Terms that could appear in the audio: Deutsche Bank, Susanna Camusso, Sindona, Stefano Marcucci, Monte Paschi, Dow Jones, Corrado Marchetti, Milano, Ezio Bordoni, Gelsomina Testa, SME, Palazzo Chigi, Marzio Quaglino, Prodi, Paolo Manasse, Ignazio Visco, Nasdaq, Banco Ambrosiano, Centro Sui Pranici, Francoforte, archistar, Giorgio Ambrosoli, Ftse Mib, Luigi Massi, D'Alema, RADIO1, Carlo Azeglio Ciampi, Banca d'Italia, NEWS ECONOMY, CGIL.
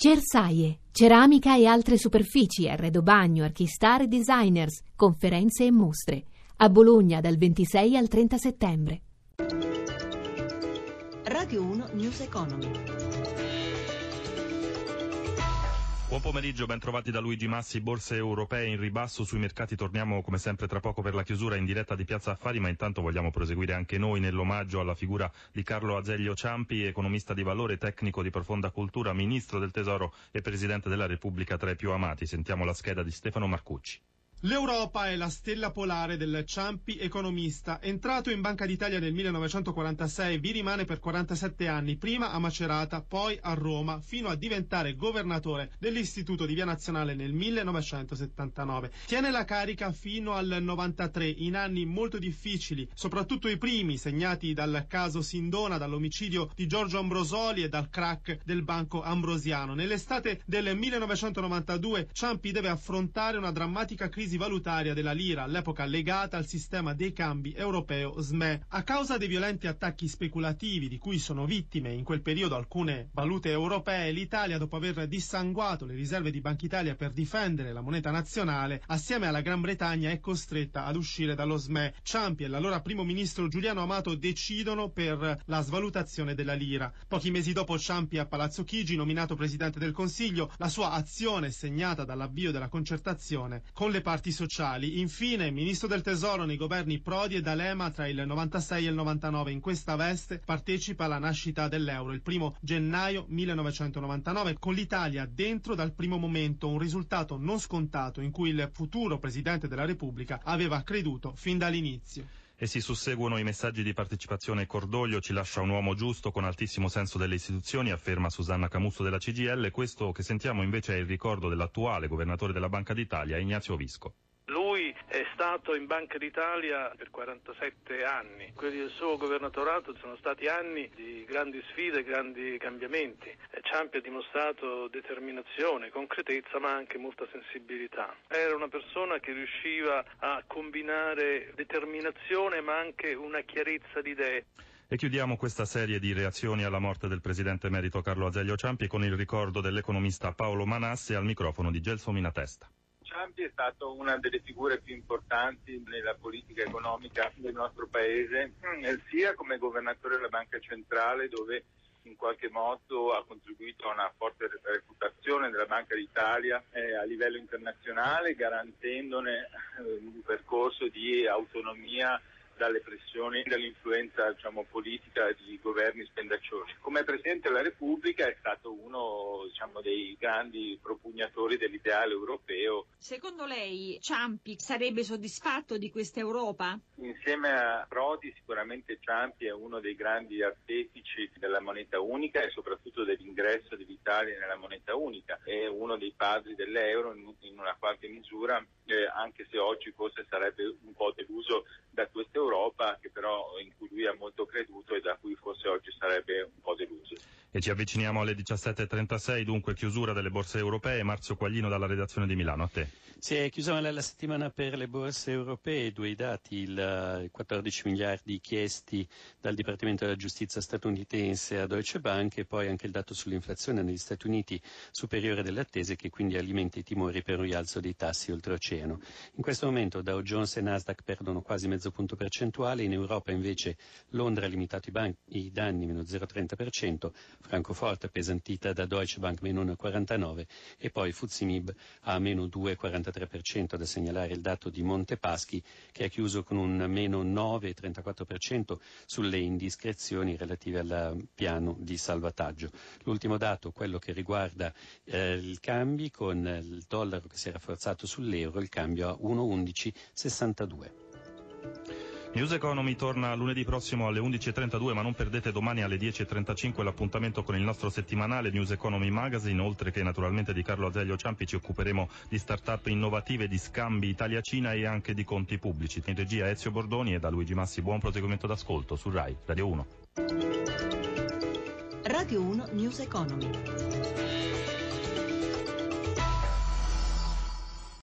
Cersaie, ceramica e altre superfici, arredo bagno, archistar e designers, conferenze e mostre. A Bologna dal 26 al 30 settembre. Radio 1 News Economy. Buon pomeriggio, ben trovati da Luigi Massi. Borse europee in ribasso sui mercati. Torniamo come sempre tra poco per la chiusura in diretta di Piazza Affari, ma intanto vogliamo proseguire anche noi nell'omaggio alla figura di Carlo Azeglio Ciampi, economista di valore, tecnico di profonda cultura, ministro del Tesoro e presidente della Repubblica tra i più amati. Sentiamo la scheda di Stefano Marcucci. L'Europa è la stella polare del Ciampi economista. Entrato in Banca d'Italia nel 1946, vi rimane per 47 anni, prima a Macerata, poi a Roma, fino a diventare governatore dell'Istituto di Via Nazionale nel 1979. Tiene la carica fino al 93, in anni molto difficili, soprattutto i primi, segnati dal caso Sindona, dall'omicidio di Giorgio Ambrosoli e dal crack del Banco Ambrosiano. Nell'estate del 1992 Ciampi deve affrontare una drammatica crisi valutaria della lira, all'epoca legata al sistema dei cambi europeo SME. A causa dei violenti attacchi speculativi di cui sono vittime in quel periodo alcune valute europee, l'Italia, dopo aver dissanguato le riserve di Banca Italia per difendere la moneta nazionale, assieme alla Gran Bretagna è costretta ad uscire dallo SME. Ciampi e l'allora primo ministro Giuliano Amato decidono per la svalutazione della lira. Pochi mesi dopo Ciampi a Palazzo Chigi, nominato presidente del Consiglio, la sua azione è segnata dall'avvio della concertazione con le parti sociali. Infine, ministro del Tesoro nei governi Prodi e D'Alema tra il 96 e il 99. In questa veste partecipa alla nascita dell'euro il 1 gennaio 1999, con l'Italia dentro dal primo momento, un risultato non scontato in cui il futuro presidente della Repubblica aveva creduto fin dall'inizio. E si susseguono i messaggi di partecipazione e cordoglio. Ci lascia un uomo giusto con altissimo senso delle istituzioni, afferma Susanna Camusso della CGIL. Questo che sentiamo invece è il ricordo dell'attuale governatore della Banca d'Italia, Ignazio Visco. Lui è stato in Banca d'Italia per 47 anni. Quelli del suo governatorato sono stati anni di grandi sfide, grandi cambiamenti. Ciampi ha dimostrato determinazione, concretezza, ma anche molta sensibilità. Era una persona che riusciva a combinare determinazione ma anche una chiarezza di idee. E chiudiamo questa serie di reazioni alla morte del presidente emerito Carlo Azeglio Ciampi con il ricordo dell'economista Paolo Manasse, al microfono di Gelsomina Testa. Ciampi è stato una delle figure più importanti nella politica economica del nostro paese, sia come governatore della Banca Centrale, dove in qualche modo ha contribuito a una forte reputazione della Banca d'Italia a livello internazionale, garantendone un percorso di autonomia dalle pressioni, dall'influenza politica di governi spendaccioni. Come Presidente della Repubblica è stato uno dei grandi propugnatori dell'ideale europeo. Secondo lei Ciampi sarebbe soddisfatto di questa Europa? Insieme a Prodi sicuramente Ciampi è uno dei grandi artefici della moneta unica e soprattutto dell'ingresso dell'Italia nella moneta unica. È uno dei padri dell'euro in una qualche misura, anche se oggi forse sarebbe un po' deluso da questa Europa, che però in cui lui ha molto creduto e da cui forse oggi sarebbe un po' deluso. E ci avviciniamo alle 17.36, dunque chiusura delle borse europee. Marzio Quaglino dalla redazione di Milano, a te. Si è chiusa la settimana per le borse europee, due dati, il 14 miliardi chiesti dal Dipartimento della Giustizia statunitense a Deutsche Bank e poi anche il dato sull'inflazione negli Stati Uniti superiore delle attese, che quindi alimenta i timori per un rialzo dei tassi oltreoceano. In questo momento Dow Jones e Nasdaq perdono quasi mezzo punto percentuale, in Europa invece Londra ha limitato i danni meno 0,30%, Francoforte appesantita da Deutsche Bank meno 1,49% e poi Ftse Mib a meno 2,43%. Da segnalare il dato di Monte Paschi, che ha chiuso con un meno 9,34% sulle indiscrezioni relative al piano di salvataggio. L'ultimo dato, quello che riguarda i cambi, con il dollaro che si è rafforzato sull'euro, il cambio a 1,1162. News Economy torna lunedì prossimo alle 11.32, ma non perdete domani alle 10.35 l'appuntamento con il nostro settimanale News Economy Magazine. Oltre che naturalmente di Carlo Azeglio Ciampi, ci occuperemo di start-up innovative, di scambi Italia-Cina e anche di conti pubblici. In regia Ezio Bordoni e da Luigi Massi buon proseguimento d'ascolto su Rai Radio 1. Radio 1 News Economy.